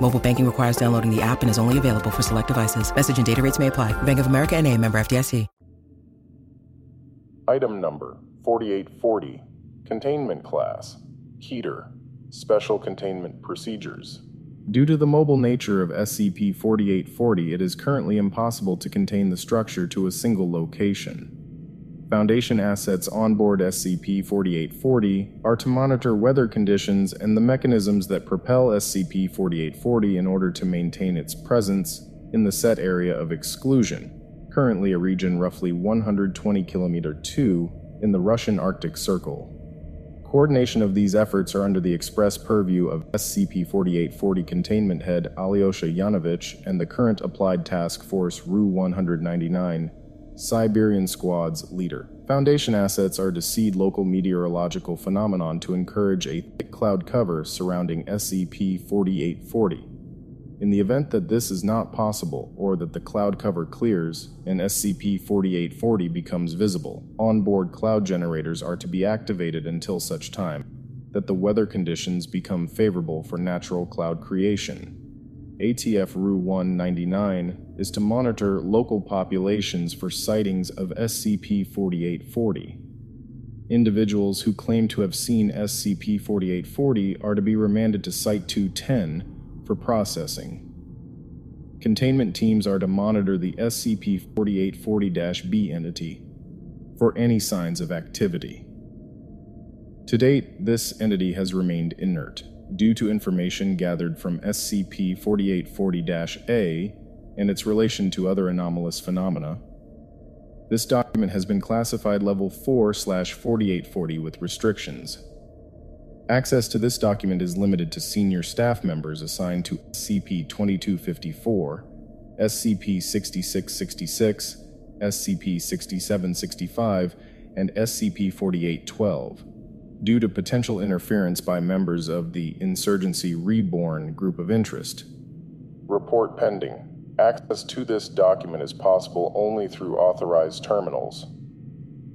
Mobile banking requires downloading the app and is only available for select devices. Message and data rates may apply. Bank of America N.A., member FDIC. Item number 4840. Containment class. Keter. Special containment procedures. Due to the mobile nature of SCP-4840, it is currently impossible to contain the structure to a single location. Foundation assets onboard SCP-4840 are to monitor weather conditions and the mechanisms that propel SCP-4840 in order to maintain its presence in the set area of exclusion, currently a region roughly 120 km to in the Russian Arctic Circle. Coordination of these efforts are under the express purview of SCP-4840 Containment Head Alyosha Yanovich and the current Applied Task Force RU-199, Siberian Squad's leader. Foundation assets are to seed local meteorological phenomenon to encourage a thick cloud cover surrounding SCP-4840. In the event that this is not possible, or that the cloud cover clears and SCP-4840 becomes visible, onboard cloud generators are to be activated until such time that the weather conditions become favorable for natural cloud creation. ATF-RU-199 is to monitor local populations for sightings of SCP-4840. Individuals who claim to have seen SCP-4840 are to be remanded to Site 210 for processing. Containment teams are to monitor the SCP-4840-B entity for any signs of activity. To date, this entity has remained inert, due to information gathered from SCP-4840-A and its relation to other anomalous phenomena. This document has been classified Level 4/4840 with restrictions. Access to this document is limited to senior staff members assigned to SCP-2254, SCP-6666, SCP-6765, and SCP-4812. Due to potential interference by members of the Insurgency Reborn group of interest. Report pending. Access to this document is possible only through authorized terminals.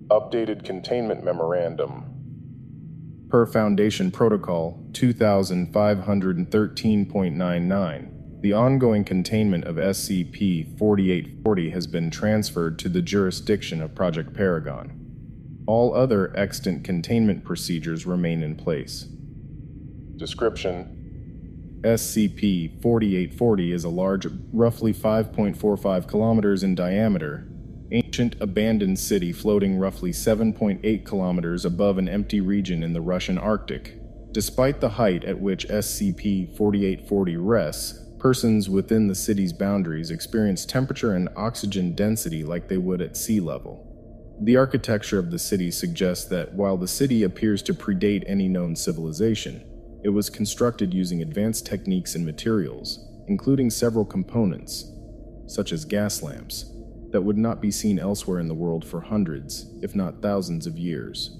Updated Containment Memorandum. Per Foundation Protocol 2513.99, the ongoing containment of SCP-4840 has been transferred to the jurisdiction of Project Paragon. All other extant containment procedures remain in place. Description: SCP-4840 is a large, roughly 5.45 kilometers in diameter, ancient abandoned city floating roughly 7.8 kilometers above an empty region in the Russian Arctic. Despite the height at which SCP-4840 rests, persons within the city's boundaries experience temperature and oxygen density like they would at sea level. The architecture of the city suggests that while the city appears to predate any known civilization, it was constructed using advanced techniques and materials, including several components, such as gas lamps, that would not be seen elsewhere in the world for hundreds, if not thousands of years.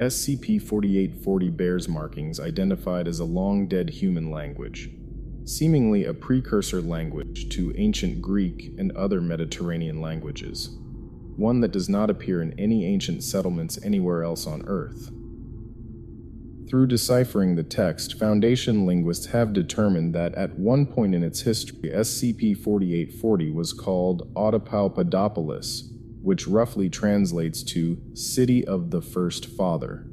SCP-4840 bears markings identified as a long-dead human language, seemingly a precursor language to ancient Greek and other Mediterranean languages. One that does not appear in any ancient settlements anywhere else on Earth. Through deciphering the text, Foundation linguists have determined that at one point in its history, SCP-4840 was called Audapaupadopolis, which roughly translates to City of the First Father.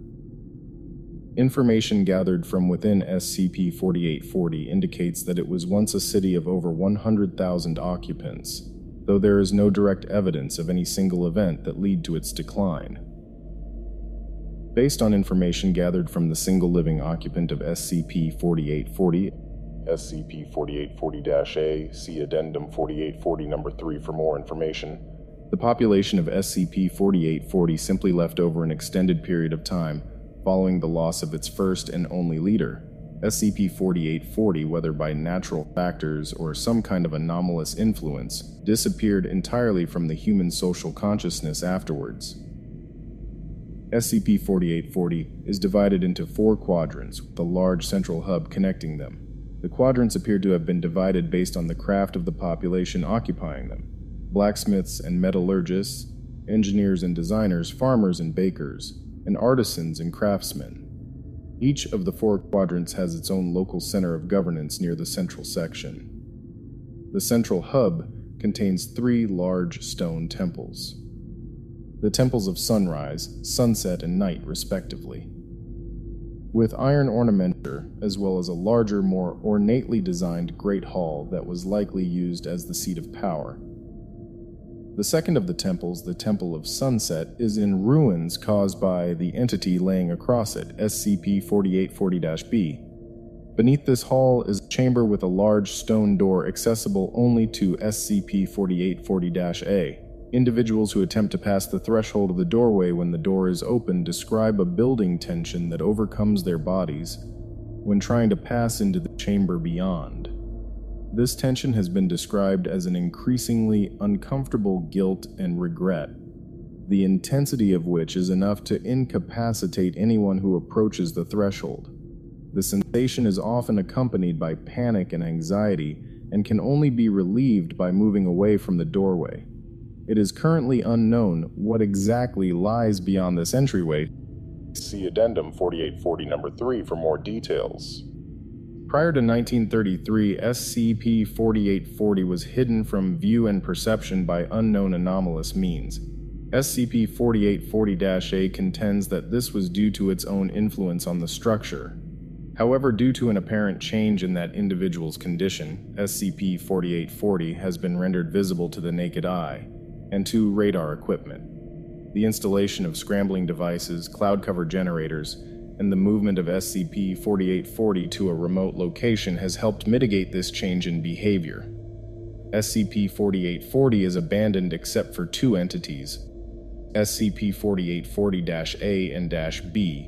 Information gathered from within SCP-4840 indicates that it was once a city of over 100,000 occupants, though there is no direct evidence of any single event that led to its decline. Based on information gathered from the single living occupant of SCP-4840, SCP-4840-A, see Addendum 4840 Number 3 for more information, the population of SCP-4840 simply left over an extended period of time following the loss of its first and only leader, SCP-4840, whether by natural factors or some kind of anomalous influence, disappeared entirely from the human social consciousness afterwards. SCP-4840 is divided into 4 quadrants, with a large central hub connecting them. The quadrants appear to have been divided based on the craft of the population occupying them: blacksmiths and metallurgists, engineers and designers, farmers and bakers, and artisans and craftsmen. Each of the 4 quadrants has its own local center of governance near the central section. The central hub contains 3 large stone temples. The temples of sunrise, sunset, and night, respectively. With iron ornamenture, as well as a larger, more ornately designed great hall that was likely used as the seat of power. The second of the temples, the Temple of Sunset, is in ruins caused by the entity laying across it, SCP-4840-B. Beneath this hall is a chamber with a large stone door accessible only to SCP-4840-A. Individuals who attempt to pass the threshold of the doorway when the door is open describe a building tension that overcomes their bodies when trying to pass into the chamber beyond. This tension has been described as an increasingly uncomfortable guilt and regret, the intensity of which is enough to incapacitate anyone who approaches the threshold. The sensation is often accompanied by panic and anxiety and can only be relieved by moving away from the doorway. It is currently unknown what exactly lies beyond this entryway. See Addendum 4840 number 3 for more details. Prior to 1933, SCP-4840 was hidden from view and perception by unknown anomalous means. SCP-4840-A contends that this was due to its own influence on the structure. However, due to an apparent change in that individual's condition, SCP-4840 has been rendered visible to the naked eye and to radar equipment. The installation of scrambling devices, cloud cover generators, and the movement of SCP-4840 to a remote location has helped mitigate this change in behavior. SCP-4840 is abandoned except for 2 entities, SCP-4840-A and -B.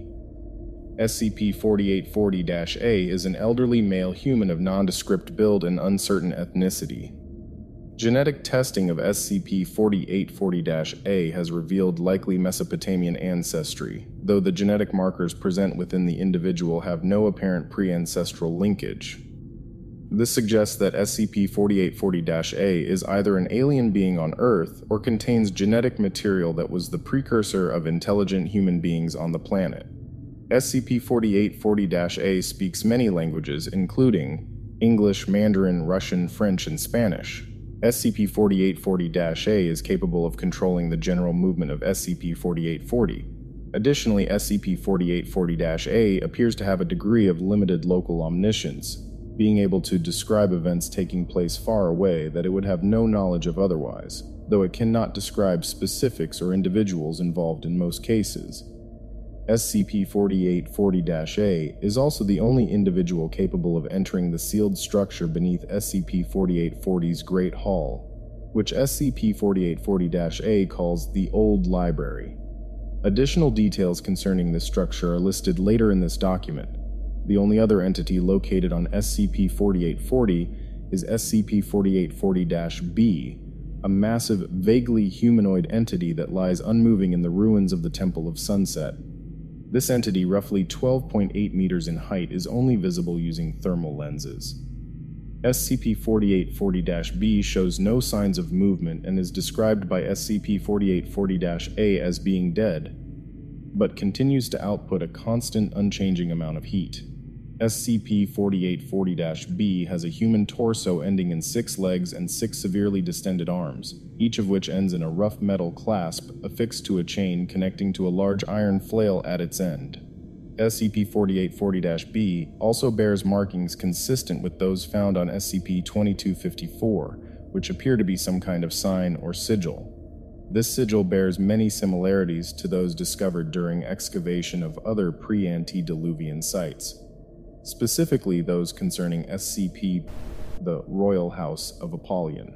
SCP-4840-A is an elderly male human of nondescript build and uncertain ethnicity. Genetic testing of SCP-4840-A has revealed likely Mesopotamian ancestry, though the genetic markers present within the individual have no apparent pre-ancestral linkage. This suggests that SCP-4840-A is either an alien being on Earth or contains genetic material that was the precursor of intelligent human beings on the planet. SCP-4840-A speaks many languages, including English, Mandarin, Russian, French, and Spanish. SCP-4840-A is capable of controlling the general movement of SCP-4840. Additionally, SCP-4840-A appears to have a degree of limited local omniscience, being able to describe events taking place far away that it would have no knowledge of otherwise, though it cannot describe specifics or individuals involved in most cases. SCP-4840-A is also the only individual capable of entering the sealed structure beneath SCP-4840's Great Hall, which SCP-4840-A calls the Old Library. Additional details concerning this structure are listed later in this document. The only other entity located on SCP-4840 is SCP-4840-B, a massive, vaguely humanoid entity that lies unmoving in the ruins of the Temple of Sunset. This entity, roughly 12.8 meters in height, is only visible using thermal lenses. SCP-4840-B shows no signs of movement and is described by SCP-4840-A as being dead, but continues to output a constant, unchanging amount of heat. SCP-4840-B has a human torso ending in 6 legs and 6 severely distended arms, each of which ends in a rough metal clasp affixed to a chain connecting to a large iron flail at its end. SCP-4840-B also bears markings consistent with those found on SCP-2254, which appear to be some kind of sign or sigil. This sigil bears many similarities to those discovered during excavation of other pre-antediluvian sites, specifically those concerning SCP, the Royal House of Apollyon.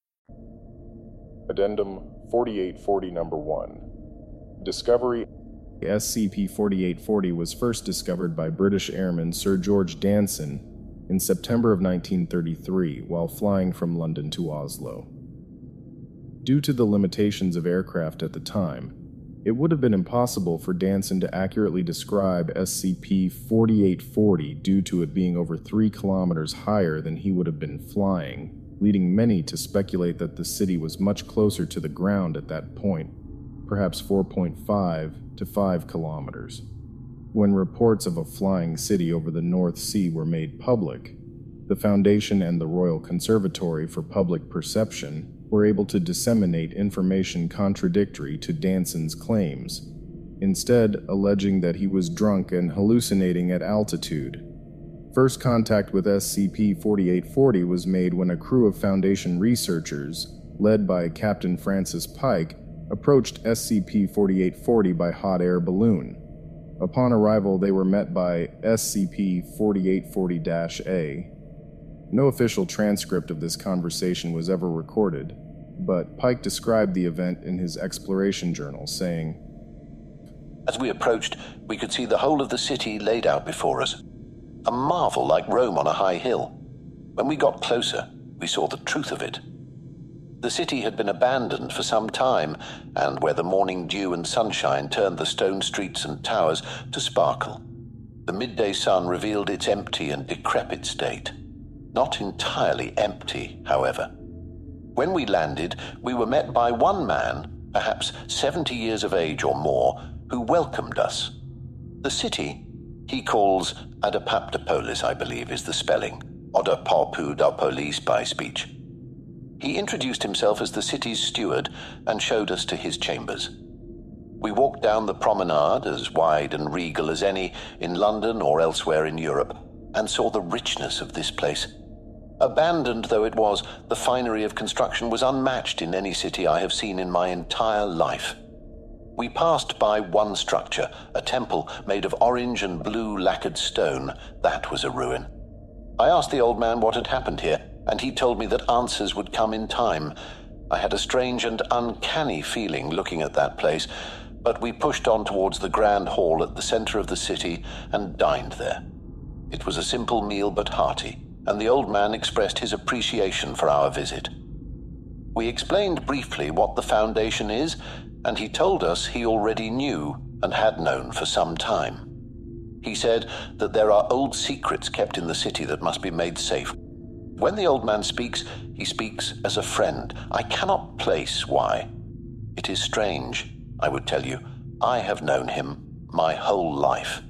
Addendum 4840 Number 1. Discovery. SCP-4840 was first discovered by British airman Sir George Danson in September of 1933 while flying from London to Oslo. Due to the limitations of aircraft at the time, it would have been impossible for Danson to accurately describe SCP-4840 due to it being over 3 kilometers higher than he would have been flying, leading many to speculate that the city was much closer to the ground at that point, perhaps 4.5 to 5 kilometers. When reports of a flying city over the North Sea were made public, the Foundation and the Royal Conservatory for Public Perception were able to disseminate information contradictory to Danson's claims, instead alleging that he was drunk and hallucinating at altitude. First contact with SCP-4840 was made when a crew of Foundation researchers, led by Captain Francis Pike, approached SCP-4840 by hot air balloon. Upon arrival, they were met by SCP-4840-A. No official transcript of this conversation was ever recorded, but Pike described the event in his exploration journal, saying, "As we approached, we could see the whole of the city laid out before us. A marvel like Rome on a high hill. When we got closer, we saw the truth of it. The city had been abandoned for some time, and where the morning dew and sunshine turned the stone streets and towers to sparkle, the midday sun revealed its empty and decrepit state. Not entirely empty, however. When we landed, we were met by one man, perhaps 70 years of age or more, who welcomed us. The city, he calls Audapaupadopolis, I believe is the spelling, Audapaupadopolis by speech. He introduced himself as the city's steward and showed us to his chambers. We walked down the promenade, as wide and regal as any in London or elsewhere in Europe, and saw the richness of this place. Abandoned though it was, the finery of construction was unmatched in any city I have seen in my entire life. We passed by one structure, a temple made of orange and blue lacquered stone. That was a ruin. I asked the old man what had happened here, and he told me that answers would come in time. I had a strange and uncanny feeling looking at that place, but we pushed on towards the grand hall at the center of the city and dined there. It was a simple meal but hearty, and the old man expressed his appreciation for our visit. We explained briefly what the Foundation is, and he told us he already knew and had known for some time. He said that there are old secrets kept in the city that must be made safe. When the old man speaks, he speaks as a friend. I cannot place why. It is strange, I would tell you. I have known him my whole life.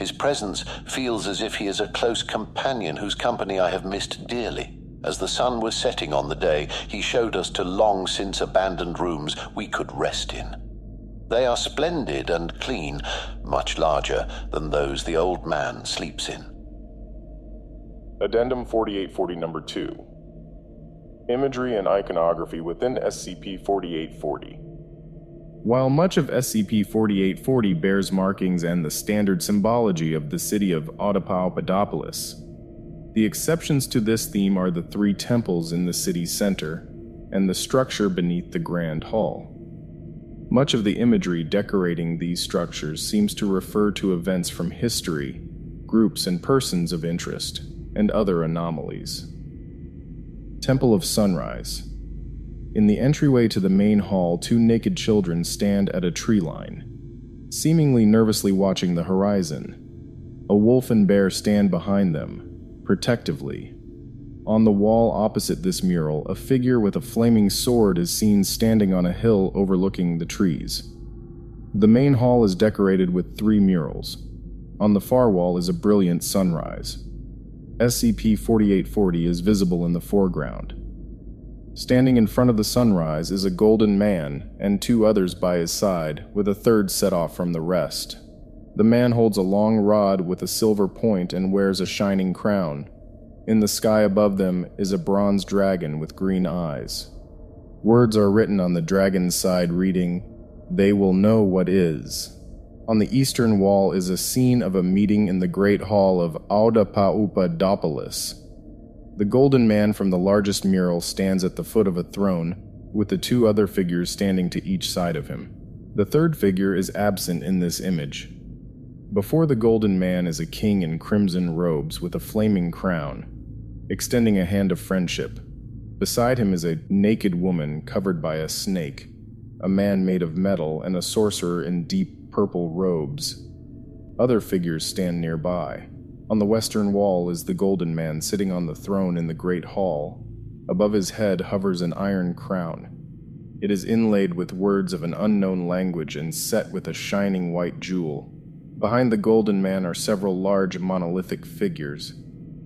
His presence feels as if he is a close companion whose company I have missed dearly. As the sun was setting on the day, he showed us to long since abandoned rooms we could rest in. They are splendid and clean, much larger than those the old man sleeps in." Addendum 4840 Number 2. Imagery and iconography within SCP-4840. While much of SCP-4840 bears markings and the standard symbology of the city of Audapaupadopolis, the exceptions to this theme are the 3 temples in the city center and the structure beneath the Grand Hall. Much of the imagery decorating these structures seems to refer to events from history, groups and persons of interest, and other anomalies. Temple of Sunrise. In the entryway to the main hall, 2 naked children stand at a tree line, seemingly nervously watching the horizon. A wolf and bear stand behind them, protectively. On the wall opposite this mural, a figure with a flaming sword is seen standing on a hill overlooking the trees. The main hall is decorated with 3 murals. On the far wall is a brilliant sunrise. SCP-4840 is visible in the foreground. Standing in front of the sunrise is a golden man and two others by his side, with a third set off from the rest. The man holds a long rod with a silver point and wears a shining crown. In the sky above them is a bronze dragon with green eyes. Words are written on the dragon's side reading, "They will know what is." On the eastern wall is a scene of a meeting in the great hall of Audapaupadopolis. The golden man from the largest mural stands at the foot of a throne, with the two other figures standing to each side of him. The third figure is absent in this image. Before the golden man is a king in crimson robes with a flaming crown, extending a hand of friendship. Beside him is a naked woman covered by a snake, a man made of metal, and a sorcerer in deep purple robes. Other figures stand nearby. On the western wall is the golden man sitting on the throne in the great hall. Above his head hovers an iron crown. It is inlaid with words of an unknown language and set with a shining white jewel. Behind the golden man are several large monolithic figures,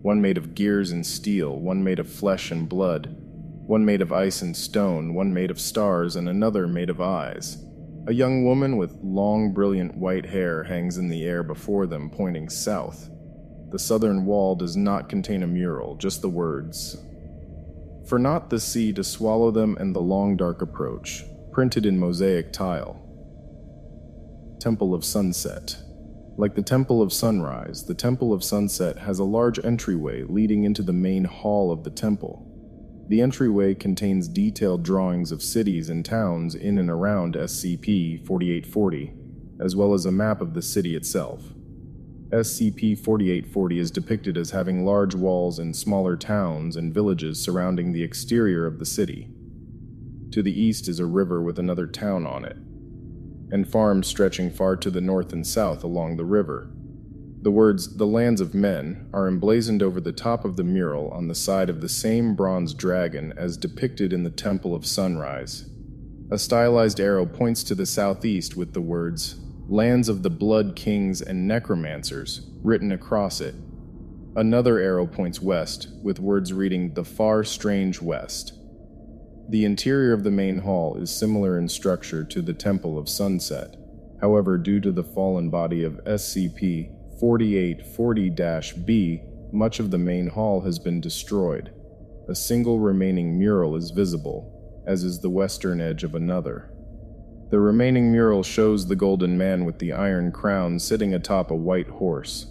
one made of gears and steel, one made of flesh and blood, one made of ice and stone, one made of stars, and another made of eyes. A young woman with long, brilliant white hair hangs in the air before them, pointing south. The southern wall does not contain a mural, just the words, "For not the sea to swallow them and the long dark approach," printed in mosaic tile. Temple of Sunset. Like the Temple of Sunrise, the Temple of Sunset has a large entryway leading into the main hall of the temple. The entryway contains detailed drawings of cities and towns in and around SCP-4840, as well as a map of the city itself. SCP-4840 is depicted as having large walls and smaller towns and villages surrounding the exterior of the city. To the east is a river with another town on it, and farms stretching far to the north and south along the river. The words, "The Lands of Men," are emblazoned over the top of the mural on the side of the same bronze dragon as depicted in the Temple of Sunrise. A stylized arrow points to the southeast with the words, "Lands of the Blood Kings and Necromancers," written across it. Another arrow points west, with words reading, "The Far Strange West." The interior of the main hall is similar in structure to the Temple of Sunset. However, due to the fallen body of SCP-4840-B, much of the main hall has been destroyed. A single remaining mural is visible, as is the western edge of another. The remaining mural shows the golden man with the iron crown sitting atop a white horse.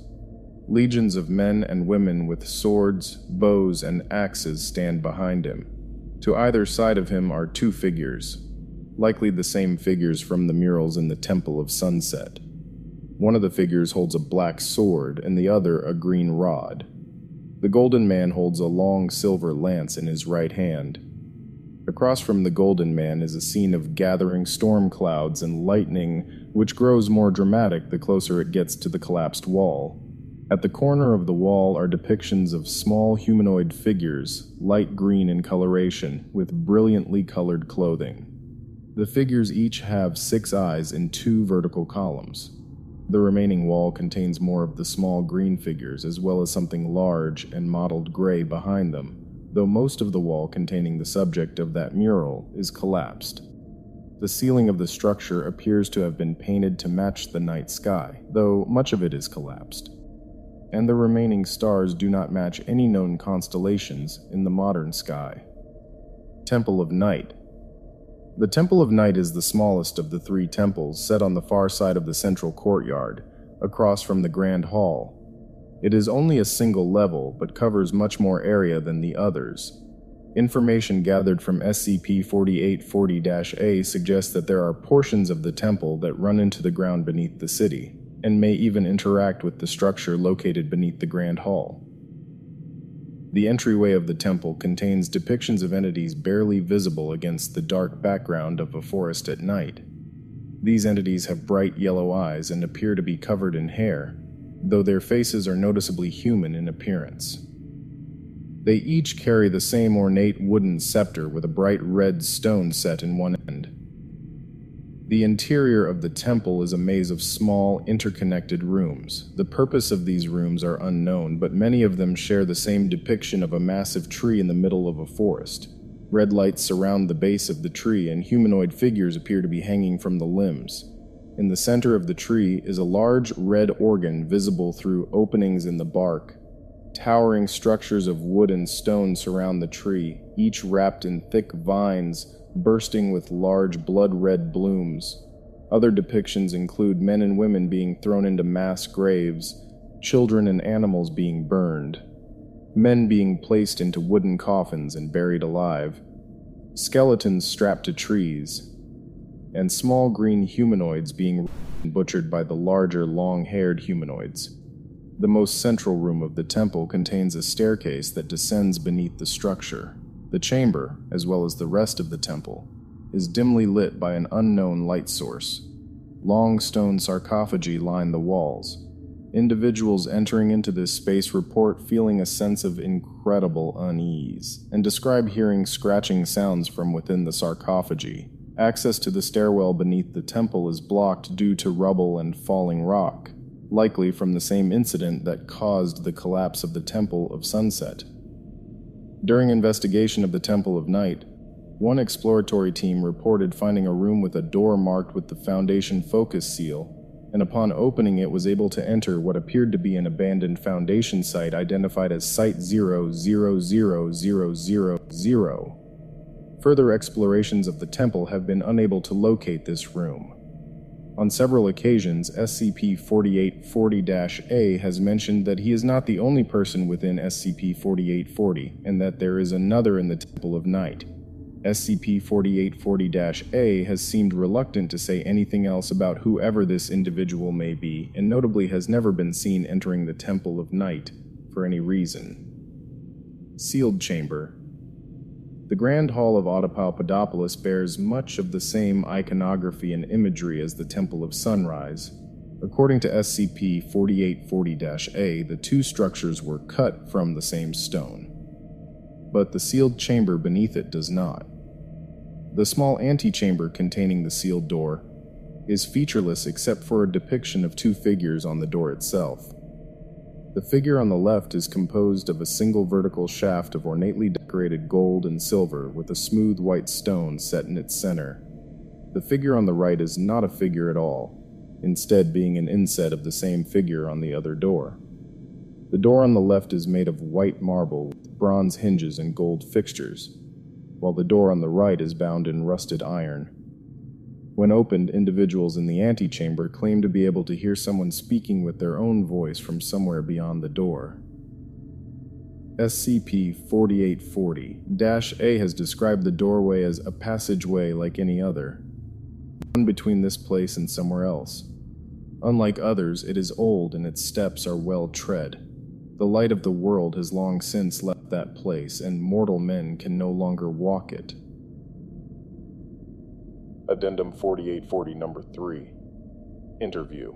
Legions of men and women with swords, bows, and axes stand behind him. To either side of him are two figures, likely the same figures from the murals in the Temple of Sunset. One of the figures holds a black sword and the other a green rod. The golden man holds a long silver lance in his right hand. Across from the golden man is a scene of gathering storm clouds and lightning, which grows more dramatic the closer it gets to the collapsed wall. At the corner of the wall are depictions of small humanoid figures, light green in coloration, with brilliantly colored clothing. The figures each have 6 eyes in 2 vertical columns. The remaining wall contains more of the small green figures, as well as something large and mottled gray behind them, though most of the wall containing the subject of that mural is collapsed. The ceiling of the structure appears to have been painted to match the night sky, though much of it is collapsed, and the remaining stars do not match any known constellations in the modern sky. Temple of Night. The Temple of Night is the smallest of the 3 temples, set on the far side of the central courtyard, across from the Grand Hall. It is only a single level, but covers much more area than the others. Information gathered from SCP-4840-A suggests that there are portions of the temple that run into the ground beneath the city, and may even interact with the structure located beneath the Grand Hall. The entryway of the temple contains depictions of entities barely visible against the dark background of a forest at night. These entities have bright yellow eyes and appear to be covered in hair, though their faces are noticeably human in appearance. They each carry the same ornate wooden scepter with a bright red stone set in one end. The interior of the temple is a maze of small, interconnected rooms. The purpose of these rooms are unknown, but many of them share the same depiction of a massive tree in the middle of a forest. Red lights surround the base of the tree and humanoid figures appear to be hanging from the limbs. In the center of the tree is a large red organ visible through openings in the bark. Towering structures of wood and stone surround the tree, each wrapped in thick vines, bursting with large blood-red blooms. Other depictions include men and women being thrown into mass graves, children and animals being burned, men being placed into wooden coffins and buried alive, skeletons strapped to trees, and small green humanoids being butchered by the larger, long-haired humanoids. The most central room of the temple contains a staircase that descends beneath the structure. The chamber, as well as the rest of the temple, is dimly lit by an unknown light source. Long stone sarcophagi line the walls. Individuals entering into this space report feeling a sense of incredible unease, and describe hearing scratching sounds from within the sarcophagi. Access to the stairwell beneath the temple is blocked due to rubble and falling rock, likely from the same incident that caused the collapse of the Temple of Sunset. During investigation of the Temple of Night, one exploratory team reported finding a room with a door marked with the Foundation Focus seal, and upon opening it was able to enter what appeared to be an abandoned Foundation site identified as Site 0-0-0-0-0-0. Further explorations of the temple have been unable to locate this room. On several occasions, SCP-4840-A has mentioned that he is not the only person within SCP-4840, and that there is another in the Temple of Night. SCP-4840-A has seemed reluctant to say anything else about whoever this individual may be, and notably has never been seen entering the Temple of Night for any reason. Sealed Chamber. The Grand Hall of Audapaupadopolis bears much of the same iconography and imagery as the Temple of Sunrise. According to SCP-4840-A, the two structures were cut from the same stone, but the sealed chamber beneath it does not. The small antechamber containing the sealed door is featureless except for a depiction of two figures on the door itself. The figure on the left is composed of a single vertical shaft of ornately decorated gold and silver with a smooth white stone set in its center. The figure on the right is not a figure at all, instead being an inset of the same figure on the other door. The door on the left is made of white marble with bronze hinges and gold fixtures, while the door on the right is bound in rusted iron. When opened, individuals in the antechamber claim to be able to hear someone speaking with their own voice from somewhere beyond the door. SCP-4840-A has described the doorway as a passageway like any other, one between this place and somewhere else. Unlike others, it is old and its steps are well tread. The light of the world has long since left that place, and mortal men can no longer walk it. Addendum 4840 Number 3. Interview.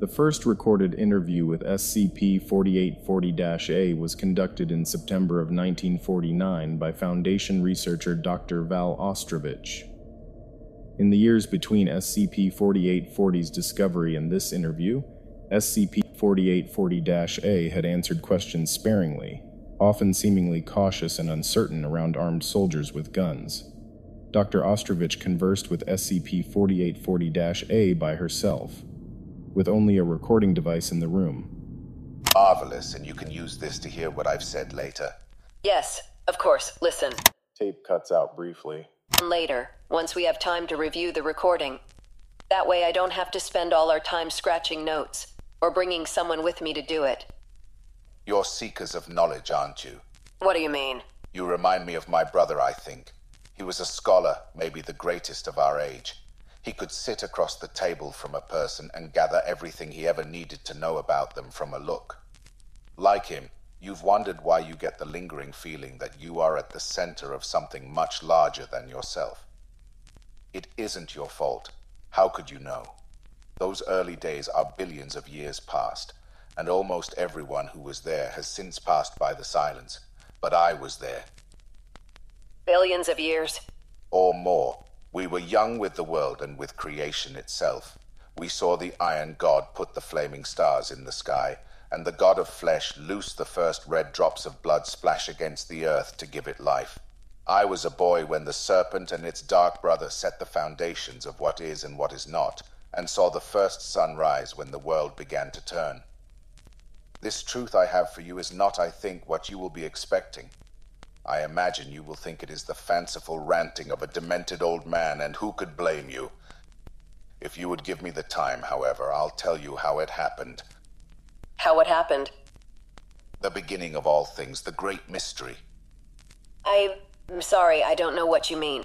The first recorded interview with SCP-4840-A was conducted in September of 1949 by Foundation researcher Dr. Val Ostrovich. In the years between SCP-4840's discovery and this interview, SCP-4840-A had answered questions sparingly, often seemingly cautious and uncertain around armed soldiers with guns. Dr. Ostrovich conversed with SCP-4840-A by herself, with only a recording device in the room. Marvelous, and you can use this to hear what I've said later. Yes, of course, listen. Tape cuts out briefly. Later, once we have time to review the recording. That way I don't have to spend all our time scratching notes, or bringing someone with me to do it. You're seekers of knowledge, aren't you? What do you mean? You remind me of my brother, I think. He was a scholar, maybe the greatest of our age. He could sit across the table from a person and gather everything he ever needed to know about them from a look. Like him, you've wondered why you get the lingering feeling that you are at the center of something much larger than yourself. It isn't your fault. How could you know? Those early days are billions of years past, and almost everyone who was there has since passed by the silence, but I was there. Billions of years? Or more. We were young with the world and with creation itself. We saw the Iron God put the flaming stars in the sky, and the God of Flesh loose the first red drops of blood splash against the earth to give it life. I was a boy when the serpent and its dark brother set the foundations of what is and what is not, and saw the first sun rise when the world began to turn. This truth I have for you is not, I think, what you will be expecting. I imagine you will think it is the fanciful ranting of a demented old man, and who could blame you? If you would give me the time, however, I'll tell you how it happened. How it happened? The beginning of all things, the great mystery. I'm sorry, I don't know what you mean.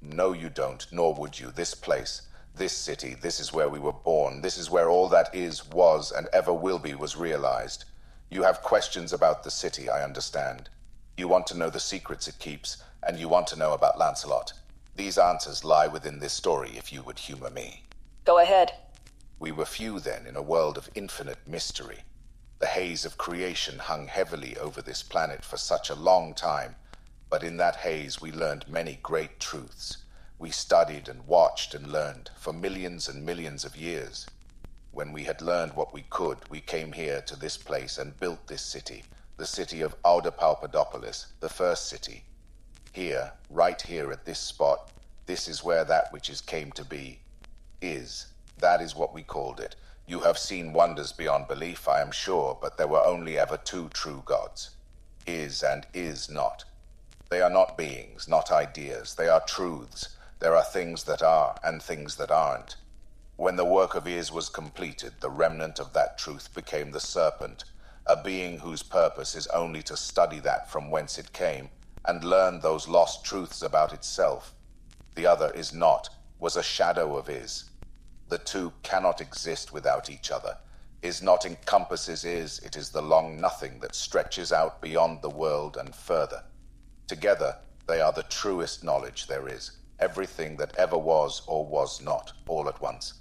No, you don't, nor would you. This place, this city, this is where we were born, this is where all that is, was, and ever will be was realized. You have questions about the city, I understand. You want to know the secrets it keeps, and you want to know about Lancelot. These answers lie within this story, if you would humor me. Go ahead. We were few then, in a world of infinite mystery. The haze of creation hung heavily over this planet for such a long time, but in that haze we learned many great truths. We studied and watched and learned for millions and millions of years. When we had learned what we could, we came here to this place and built this city, the city of Audapaupadopolis, the first city. Here, right here at this spot, this is where that which is came to be, is. That is what we called it. You have seen wonders beyond belief, I am sure, but there were only ever two true gods, is and is not. They are not beings, not ideas, they are truths. There are things that are, and things that aren't. When the work of is was completed, the remnant of that truth became the serpent, a being whose purpose is only to study that from whence it came, and learn those lost truths about itself. The other is not, was a shadow of is. The two cannot exist without each other. Is not encompasses is, it is the long nothing that stretches out beyond the world and further. Together, they are the truest knowledge there is. Everything that ever was or was not, all at once.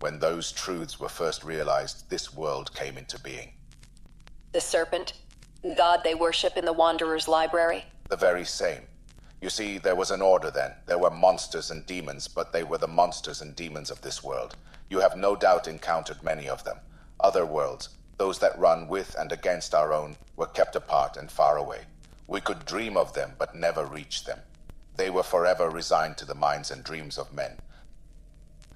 When those truths were first realized, this world came into being. The serpent? God they worship in the Wanderer's Library? The very same. You see, there was an order then. There were monsters and demons, but they were the monsters and demons of this world. You have no doubt encountered many of them. Other worlds, those that run with and against our own, were kept apart and far away. We could dream of them, but never reach them. They were forever resigned to the minds and dreams of men.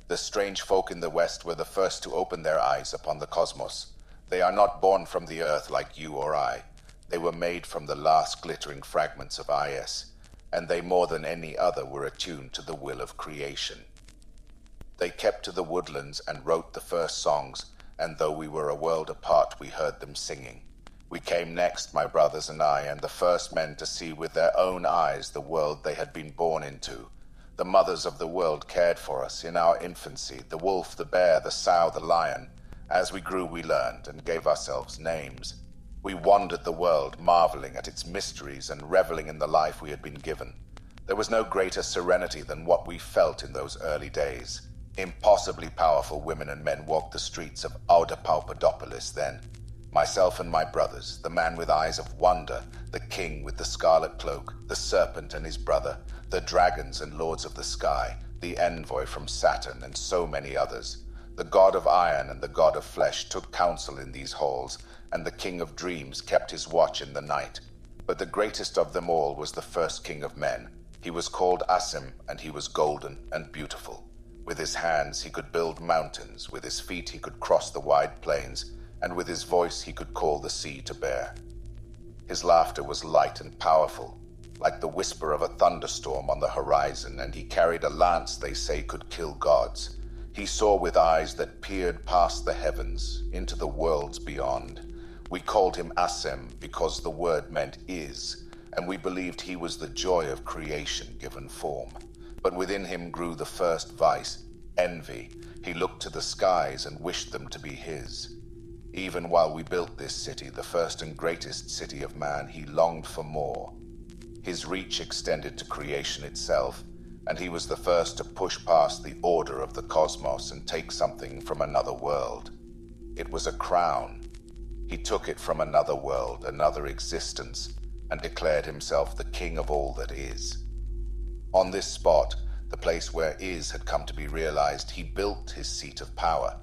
The strange folk in the West were the first to open their eyes upon the cosmos. They are not born from the earth like you or I. They were made from the last glittering fragments of Is, and they more than any other were attuned to the will of creation. They kept to the woodlands and wrote the first songs, and though we were a world apart, we heard them singing. We came next, my brothers and I, and the first men to see with their own eyes the world they had been born into. The mothers of the world cared for us in our infancy, the wolf, the bear, the sow, the lion. As we grew, we learned and gave ourselves names. We wandered the world, marveling at its mysteries and reveling in the life we had been given. There was no greater serenity than what we felt in those early days. Impossibly powerful women and men walked the streets of Audapaupadopolis then. Myself and my brothers, the man with eyes of wonder, the king with the scarlet cloak, the serpent and his brother, the dragons and lords of the sky, the envoy from Saturn, and so many others. The god of iron and the god of flesh took counsel in these halls, and the king of dreams kept his watch in the night. But the greatest of them all was the first king of men. He was called Asem, and he was golden and beautiful. With his hands he could build mountains, with his feet he could cross the wide plains, and with his voice he could call the sea to bear. His laughter was light and powerful, like the whisper of a thunderstorm on the horizon, and he carried a lance they say could kill gods. He saw with eyes that peered past the heavens, into the worlds beyond. We called him Asem because the word meant is, and we believed he was the joy of creation given form. But within him grew the first vice, envy. He looked to the skies and wished them to be his. Even while we built this city, the first and greatest city of man, he longed for more. His reach extended to creation itself, and he was the first to push past the order of the cosmos and take something from another world. It was a crown. He took it from another world, another existence, and declared himself the king of all that is. On this spot, the place where is had come to be realized, he built his seat of power.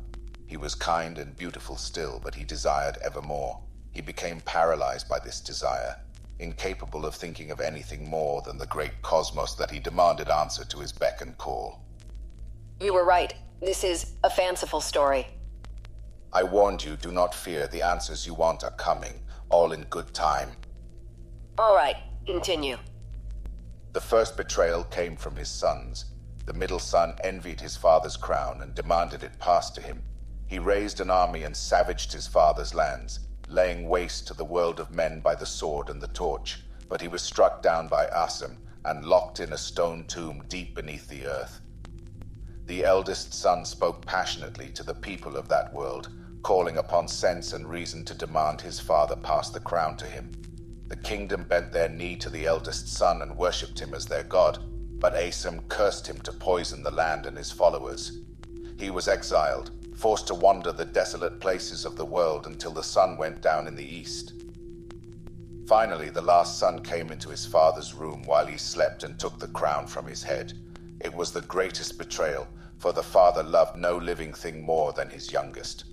He was kind and beautiful still, but he desired evermore. He became paralyzed by this desire. incapable of thinking of anything more than the great cosmos that he demanded answer to his beck and call. You were right. This is a fanciful story. I warned you, do not fear. The answers you want are coming, all in good time. All right, continue. The first betrayal came from his sons. The middle son envied his father's crown and demanded it passed to him. He raised an army and savaged his father's lands, laying waste to the world of men by the sword and the torch. But he was struck down by Asem and locked in a stone tomb deep beneath the earth. The eldest son spoke passionately to the people of that world, calling upon sense and reason to demand his father pass the crown to him. The kingdom bent their knee to the eldest son and worshipped him as their god, but Asem cursed him to poison the land and his followers. He was exiled, forced to wander the desolate places of the world until the sun went down in the east. Finally, the last son came into his father's room while he slept and took the crown from his head. It was the greatest betrayal, for the father loved no living thing more than his youngest.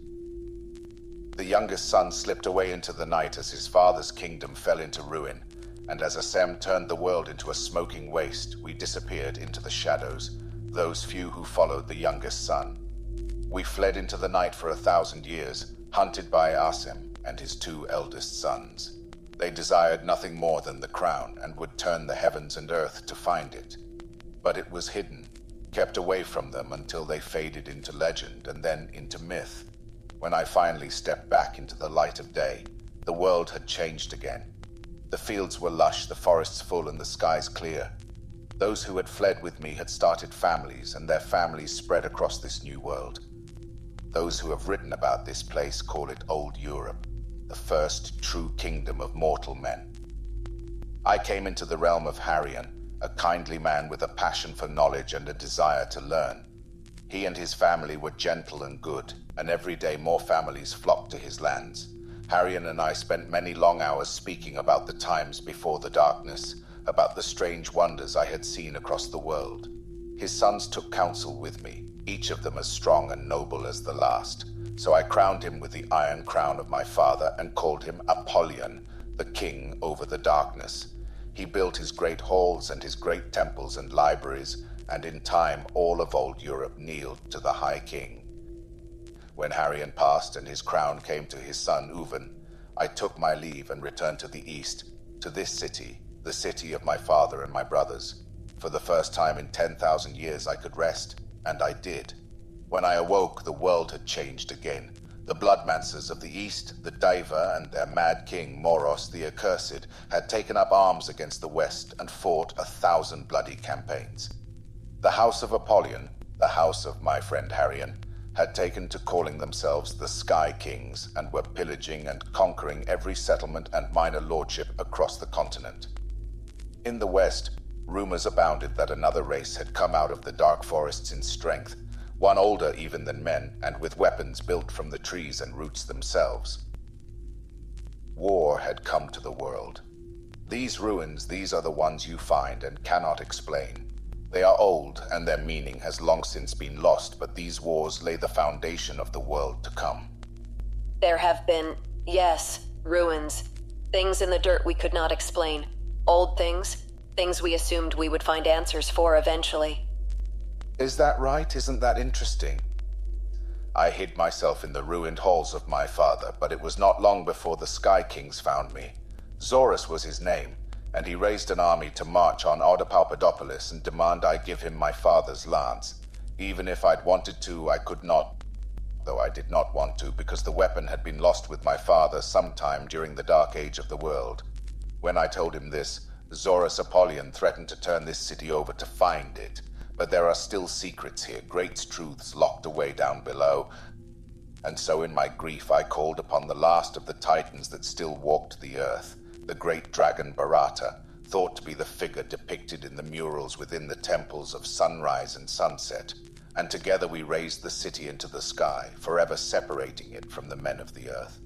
The youngest son slipped away into the night as his father's kingdom fell into ruin, and as Asem turned the world into a smoking waste, we disappeared into the shadows, those few who followed the youngest son. We fled into the night for 1,000 years, hunted by Asem and his two eldest sons. They desired nothing more than the crown, and would turn the heavens and earth to find it. But it was hidden, kept away from them until they faded into legend and then into myth. When I finally stepped back into the light of day, the world had changed again. The fields were lush, the forests full, and the skies clear. Those who had fled with me had started families, and their families spread across this new world. Those who have written about this place call it Old Europe, the first true kingdom of mortal men. I came into the realm of Harion, a kindly man with a passion for knowledge and a desire to learn. He and his family were gentle and good, and every day more families flocked to his lands. Harion and I spent many long hours speaking about the times before the darkness, about the strange wonders I had seen across the world. His sons took counsel with me, each of them as strong and noble as the last. So I crowned him with the iron crown of my father and called him Apollyon, the king over the darkness. He built his great halls and his great temples and libraries, and in time all of old Europe kneeled to the High King. When Harion passed and his crown came to his son Uven, I took my leave and returned to the east, to this city, the city of my father and my brothers. For the first time in 10,000 years I could rest, and I did. When I awoke, the world had changed again. The bloodmancers of the East, the Daiva, and their mad king, Moros the Accursed, had taken up arms against the West and fought 1,000 bloody campaigns. The House of Apollyon, the house of my friend Harion, had taken to calling themselves the Sky Kings and were pillaging and conquering every settlement and minor lordship across the continent. In the West, rumors abounded that another race had come out of the dark forests in strength, one older even than men, and with weapons built from the trees and roots themselves. War had come to the world. These ruins, these are the ones you find and cannot explain. They are old, and their meaning has long since been lost, but these wars lay the foundation of the world to come. There have been, yes, ruins. Things in the dirt we could not explain. Old things. Things we assumed we would find answers for eventually. Is that right? Isn't that interesting? I hid myself in the ruined halls of my father, but it was not long before the Sky Kings found me. Zorus was his name, and he raised an army to march on Audapaupadopolis and demand I give him my father's lance. Even if I'd wanted to, I could not, though I did not want to, because the weapon had been lost with my father sometime during the dark age of the world. When I told him this, Zorus Apollyon threatened to turn this city over to find it. But there are still secrets here, great truths locked away down below. And so in my grief I called upon the last of the titans that still walked the earth, the great dragon Barata, thought to be the figure depicted in the murals within the temples of sunrise and sunset. And together we raised the city into the sky, forever separating it from the men of the earth.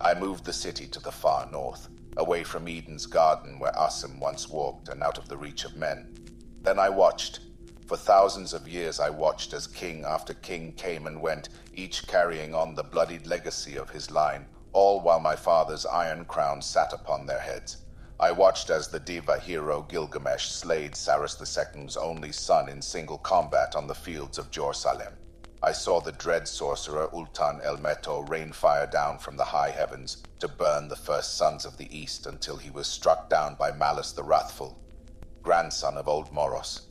I moved the city to the far north, away from Eden's garden where Asem once walked and out of the reach of men. Then I watched. For thousands of years I watched as king after king came and went, each carrying on the bloodied legacy of his line, all while my father's iron crown sat upon their heads. I watched as the diva hero Gilgamesh slayed Cyrus II's only son in single combat on the fields of Jorsalem. I saw the dread sorcerer Ultan El Meto rain fire down from the high heavens to burn the first sons of the East until he was struck down by Malice the Wrathful, grandson of old Moros.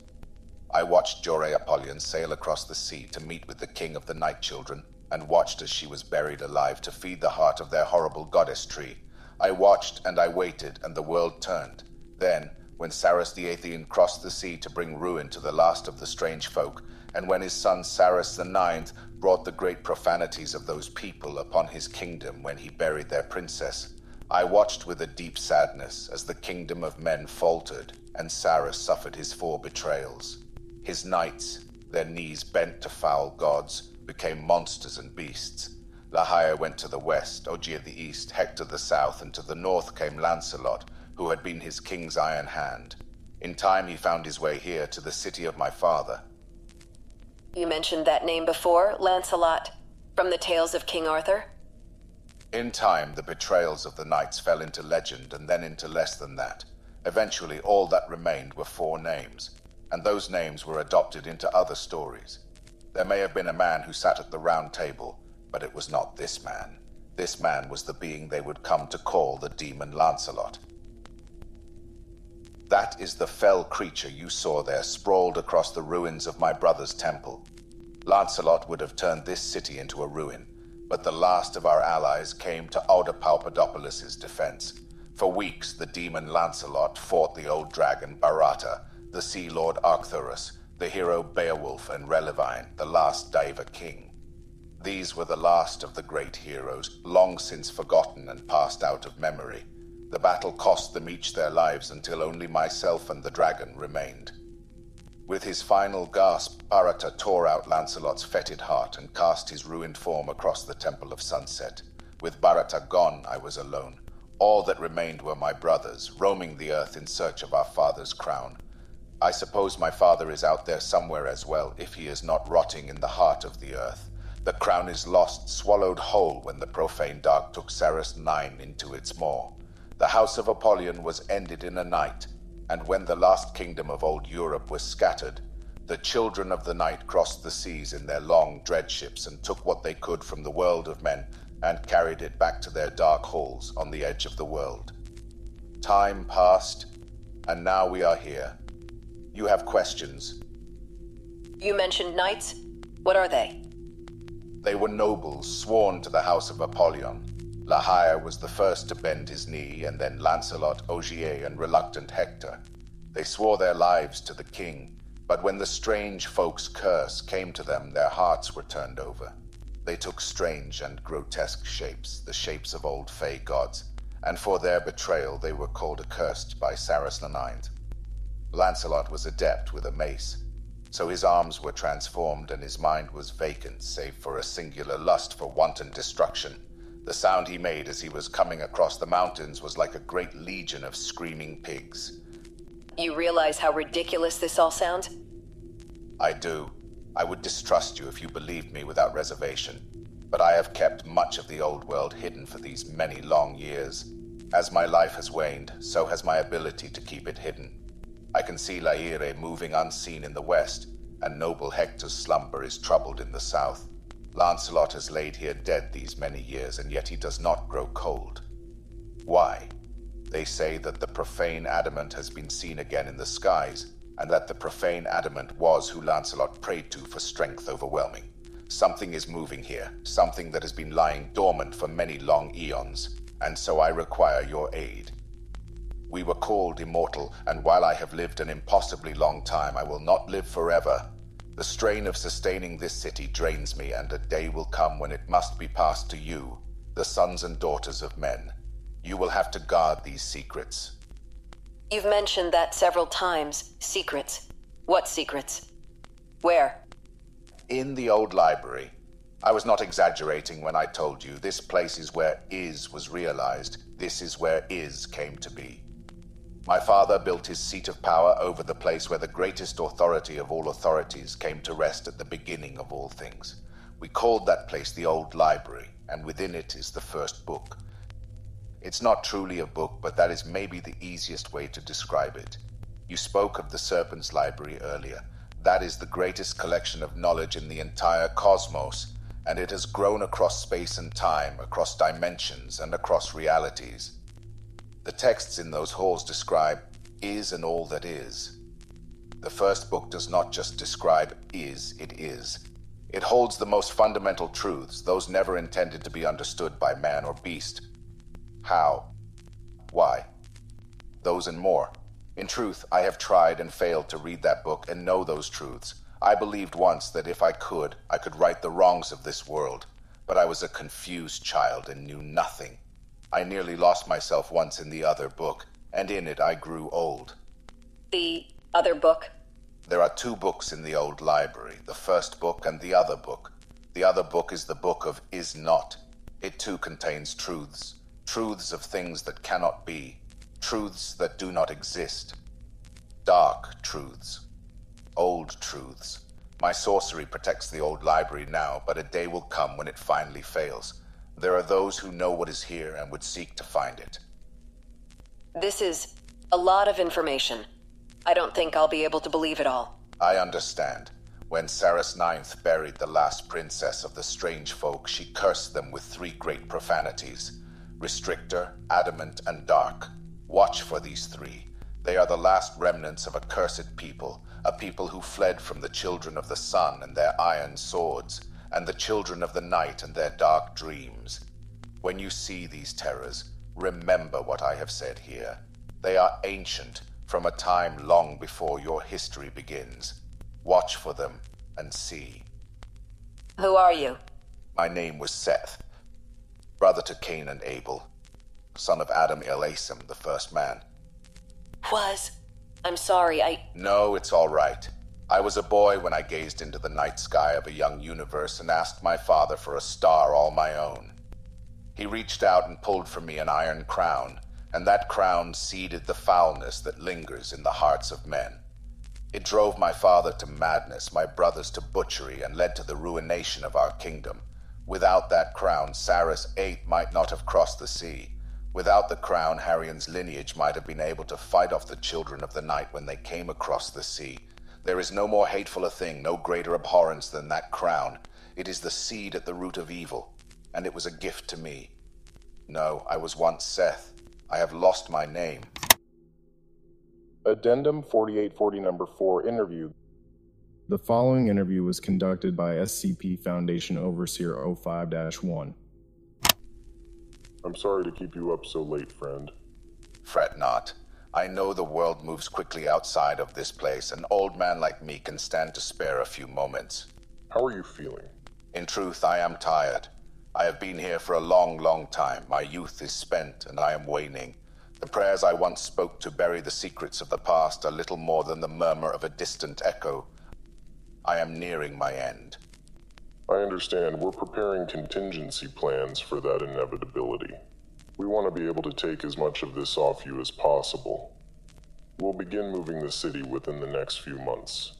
I watched Zorus Apollyon sail across the sea to meet with the king of the Night Children, and watched as she was buried alive to feed the heart of their horrible goddess tree. I watched and I waited, and the world turned. Then, when Cyrus the Athean crossed the sea to bring ruin to the last of the strange folk, and when his son Cyrus IX brought the great profanities of those people upon his kingdom when he buried their princess, I watched with a deep sadness as the kingdom of men faltered, and Cyrus suffered his four betrayals. His knights, their knees bent to foul gods, became monsters and beasts. La Hire went to the west, Ogier the east, Hector the south, and to the north came Lancelot, who had been his king's iron hand. In time he found his way here to the city of my father. You mentioned that name before, Lancelot, from the tales of King Arthur? In time, the betrayals of the knights fell into legend and then into less than that. Eventually, all that remained were four names, and those names were adopted into other stories. There may have been a man who sat at the round table, but it was not this man. This man was the being they would come to call the demon Lancelot. That is the fell creature you saw there sprawled across the ruins of my brother's temple. Lancelot would have turned this city into a ruin, but the last of our allies came to Audapaupadopolis' defense. For weeks, the demon Lancelot fought the old dragon Barata, the sea lord Arcturus, the hero Beowulf, and Relivine, the last Diver King. These were the last of the great heroes, long since forgotten and passed out of memory. The battle cost them each their lives until only myself and the dragon remained. With his final gasp, Barata tore out Lancelot's fetid heart and cast his ruined form across the Temple of Sunset. With Barata gone, I was alone. All that remained were my brothers, roaming the earth in search of our father's crown. I suppose my father is out there somewhere as well, if he is not rotting in the heart of the earth. The crown is lost, swallowed whole, when the profane dark took Cyrus IX into its maw. The house of Apollyon was ended in a night, and when the last kingdom of old Europe was scattered, the children of the night crossed the seas in their long dreadships and took what they could from the world of men and carried it back to their dark halls on the edge of the world. Time passed, and now we are here. You have questions. You mentioned knights. What are they? They were nobles sworn to the house of Apollyon. La Hire was the first to bend his knee, and then Lancelot, Ogier, and reluctant Hector. They swore their lives to the king, but when the strange folk's curse came to them, their hearts were turned over. They took strange and grotesque shapes, the shapes of old fey gods, and for their betrayal they were called accursed by Cyrus IX. Lancelot was adept with a mace, so his arms were transformed and his mind was vacant save for a singular lust for wanton destruction. The sound he made as he was coming across the mountains was like a great legion of screaming pigs. You realize how ridiculous this all sounds? I do. I would distrust you if you believed me without reservation, but I have kept much of the old world hidden for these many long years. As my life has waned, so has my ability to keep it hidden. I can see La Hire moving unseen in the west, and noble Hector's slumber is troubled in the south. Lancelot has laid here dead these many years, and yet he does not grow cold. Why? They say that the profane adamant has been seen again in the skies, and that the profane adamant was who Lancelot prayed to for strength overwhelming. Something is moving here, something that has been lying dormant for many long eons, and so I require your aid. We were called immortal, and while I have lived an impossibly long time, I will not live forever. The strain of sustaining this city drains me, and a day will come when it must be passed to you, the sons and daughters of men. You will have to guard these secrets. You've mentioned that several times. Secrets. What secrets? Where? In the old library. I was not exaggerating when I told you this place is where Is was realized. This is where Is came to be. My father built his seat of power over the place where the greatest authority of all authorities came to rest at the beginning of all things. We called that place the Old Library, and within it is the first book. It's not truly a book, but that is maybe the easiest way to describe it. You spoke of the Serpent's Library earlier. That is the greatest collection of knowledge in the entire cosmos, and it has grown across space and time, across dimensions, and across realities. The texts in those halls describe is and all that is. The first book does not just describe is, it is. It holds the most fundamental truths, those never intended to be understood by man or beast. How? Why? Those and more. In truth, I have tried and failed to read that book and know those truths. I believed once that if I could right the wrongs of this world. But I was a confused child and knew nothing. I nearly lost myself once in the other book, and in it I grew old. The other book? There are two books in the old library, the first book and the other book. The other book is the book of is not. It too contains truths, truths of things that cannot be, truths that do not exist. Dark truths. Old truths. My sorcery protects the old library now, but a day will come when it finally fails. There are those who know what is here and would seek to find it. This is a lot of information. I don't think I'll be able to believe it all. I understand. When Saris IX buried the last princess of the strange folk, she cursed them with three great profanities. Restrictor, adamant, and dark. Watch for these three. They are the last remnants of a cursed people, a people who fled from the children of the sun and their iron swords, and the children of the night and their dark dreams. When you see these terrors, remember what I have said here. They are ancient, from a time long before your history begins. Watch for them and see. Who are you? My name was Seth, brother to Cain and Abel, son of Adam El Asem, the first man. I'm sorry, No, it's all right. I was a boy when I gazed into the night sky of a young universe and asked my father for a star all my own. He reached out and pulled from me an iron crown, and that crown seeded the foulness that lingers in the hearts of men. It drove my father to madness, my brothers to butchery, and led to the ruination of our kingdom. Without that crown, Saris VIII might not have crossed the sea. Without the crown, Harion's lineage might have been able to fight off the children of the night when they came across the sea. There is no more hateful a thing, no greater abhorrence than that crown. It is the seed at the root of evil, and it was a gift to me. No, I was once Seth. I have lost my name. Addendum 4840 Number 4 Interview. The following interview was conducted by SCP Foundation Overseer 05-1. I'm sorry to keep you up so late, friend. Fret not. I know the world moves quickly outside of this place. An old man like me can stand to spare a few moments. How are you feeling? In truth, I am tired. I have been here for a long, long time. My youth is spent, and I am waning. The prayers I once spoke to bury the secrets of the past are little more than the murmur of a distant echo. I am nearing my end. I understand. We're preparing contingency plans for that inevitability. We want to be able to take as much of this off you as possible. We'll begin moving the city within the next few months.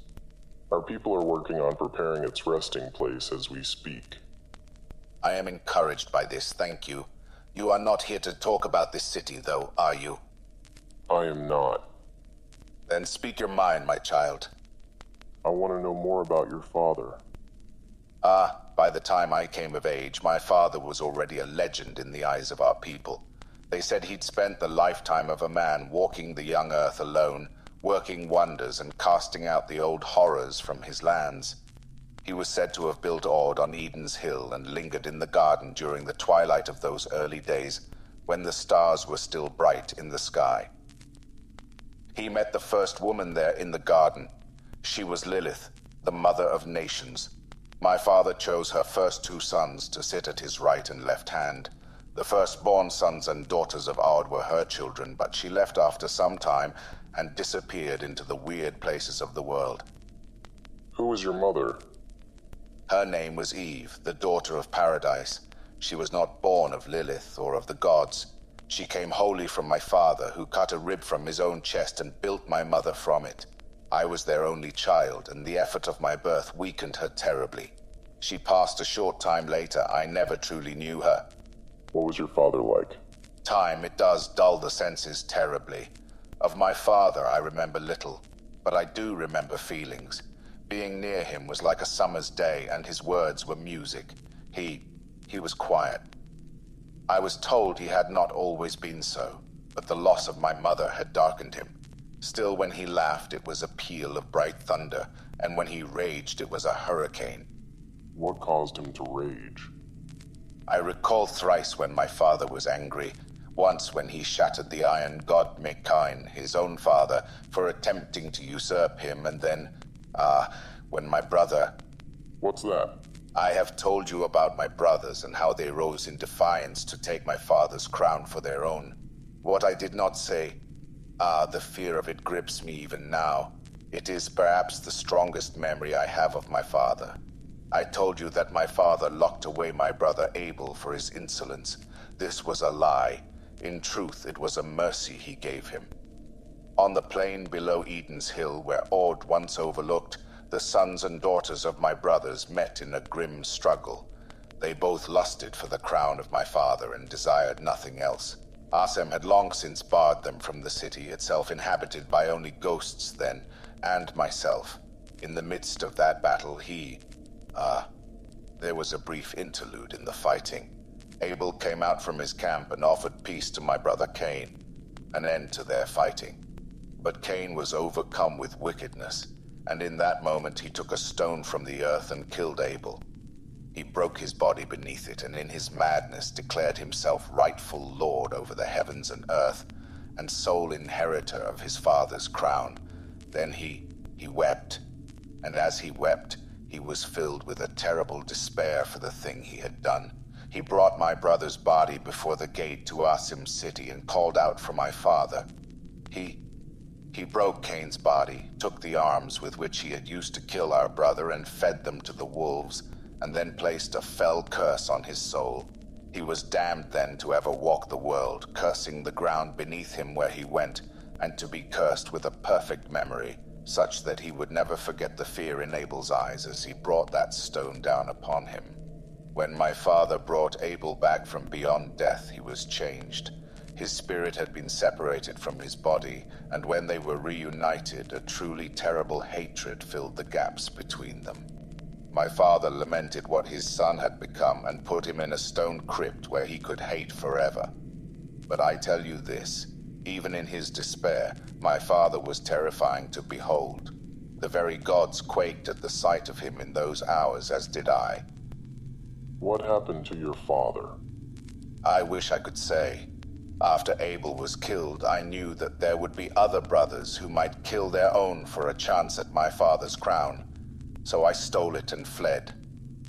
Our people are working on preparing its resting place as we speak. I am encouraged by this, thank you. You are not here to talk about this city, though, are you? I am not. Then speak your mind, my child. I want to know more about your father. By the time I came of age, my father was already a legend in the eyes of our people. They said he'd spent the lifetime of a man walking the young earth alone, working wonders and casting out the old horrors from his lands. He was said to have built Ord on Eden's Hill and lingered in the garden during the twilight of those early days when the stars were still bright in the sky. He met the first woman there in the garden. She was Lilith, the mother of nations. My father chose her first two sons to sit at his right and left hand. The firstborn sons and daughters of Ard were her children, but she left after some time and disappeared into the weird places of the world. Who was your mother? Her name was Eve, the daughter of Paradise. She was not born of Lilith or of the gods. She came wholly from my father, who cut a rib from his own chest and built my mother from it. I was their only child, and the effort of my birth weakened her terribly. She passed a short time later. I never truly knew her. What was your father like? Time, it does dull the senses terribly. Of my father, I remember little, but I do remember feelings. Being near him was like a summer's day, and his words were music. He was quiet. I was told he had not always been so, but the loss of my mother had darkened him. Still, when he laughed, it was a peal of bright thunder, and when he raged, it was a hurricane. What caused him to rage? I recall thrice when my father was angry. Once when he shattered the iron god Cain, his own father, for attempting to usurp him, and then, when my brother... What's that? I have told you about my brothers and how they rose in defiance to take my father's crown for their own. What I did not say... the fear of it grips me even now. It is perhaps the strongest memory I have of my father. I told you that my father locked away my brother Abel for his insolence. This was a lie. In truth, it was a mercy he gave him. On the plain below Eden's Hill, where Ord once overlooked, the sons and daughters of my brothers met in a grim struggle. They both lusted for the crown of my father and desired nothing else. Asem had long since barred them from the city, itself inhabited by only ghosts then, and myself. In the midst of that battle, there was a brief interlude in the fighting. Abel came out from his camp and offered peace to my brother Cain, an end to their fighting. But Cain was overcome with wickedness, and in that moment he took a stone from the earth and killed Abel. He broke his body beneath it, and in his madness declared himself rightful lord over the heavens and earth, and sole inheritor of his father's crown. Then he wept, and as he wept, he was filled with a terrible despair for the thing he had done. He brought my brother's body before the gate to Asim's city and called out for my father. He broke Cain's body, took the arms with which he had used to kill our brother and fed them to the wolves, and then placed a fell curse on his soul. He was damned then to ever walk the world, cursing the ground beneath him where he went, and to be cursed with a perfect memory, such that he would never forget the fear in Abel's eyes as he brought that stone down upon him. When my father brought Abel back from beyond death, he was changed. His spirit had been separated from his body, and when they were reunited, a truly terrible hatred filled the gaps between them. My father lamented what his son had become and put him in a stone crypt where he could hate forever. But I tell you this, even in his despair, my father was terrifying to behold. The very gods quaked at the sight of him in those hours, as did I. What happened to your father? I wish I could say. After Abel was killed, I knew that there would be other brothers who might kill their own for a chance at my father's crown. So I stole it and fled.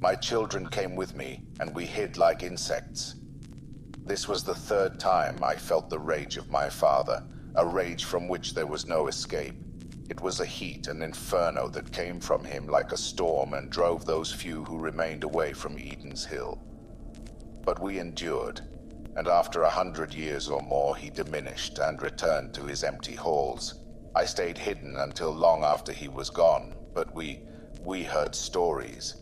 My children came with me, and we hid like insects. This was the third time I felt the rage of my father, a rage from which there was no escape. It was a heat, an inferno that came from him like a storm and drove those few who remained away from Eden's Hill. But we endured, and after 100 years or more he diminished and returned to his empty halls. I stayed hidden until long after he was gone, but we heard stories.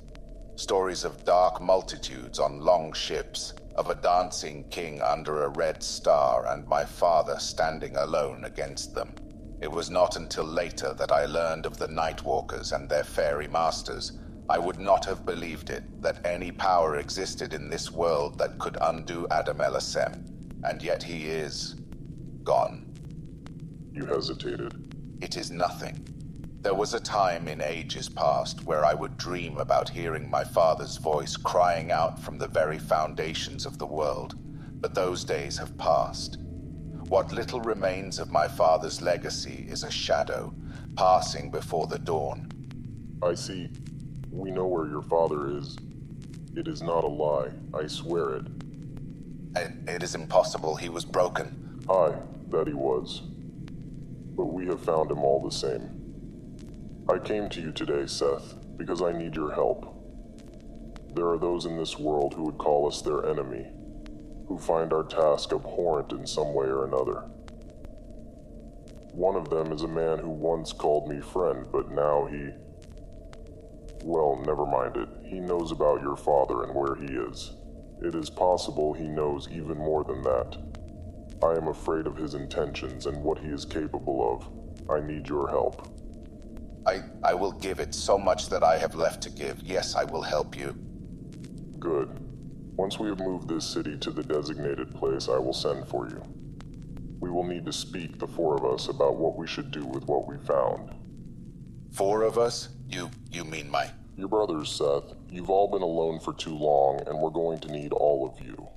Stories of dark multitudes on long ships, of a dancing king under a red star and my father standing alone against them. It was not until later that I learned of the Nightwalkers and their fairy masters. I would not have believed it, that any power existed in this world that could undo Adam El Asem, and yet he is... gone. You hesitated. It is nothing. There was a time in ages past where I would dream about hearing my father's voice crying out from the very foundations of the world, but those days have passed. What little remains of my father's legacy is a shadow, passing before the dawn. I see. We know where your father is. It is not a lie, I swear it. It is impossible, he was broken. Aye, that he was. But we have found him all the same. I came to you today, Seth, because I need your help. There are those in this world who would call us their enemy, who find our task abhorrent in some way or another. One of them is a man who once called me friend, but now he... Well, never mind it. He knows about your father and where he is. It is possible he knows even more than that. I am afraid of his intentions and what he is capable of. I need your help. I will give it, so much that I have left to give. Yes, I will help you. Good. Once we have moved this city to the designated place, I will send for you. We will need to speak, the four of us, about what we should do with what we found. Four of us? You mean your brothers, Seth. You've all been alone for too long, and we're going to need all of you.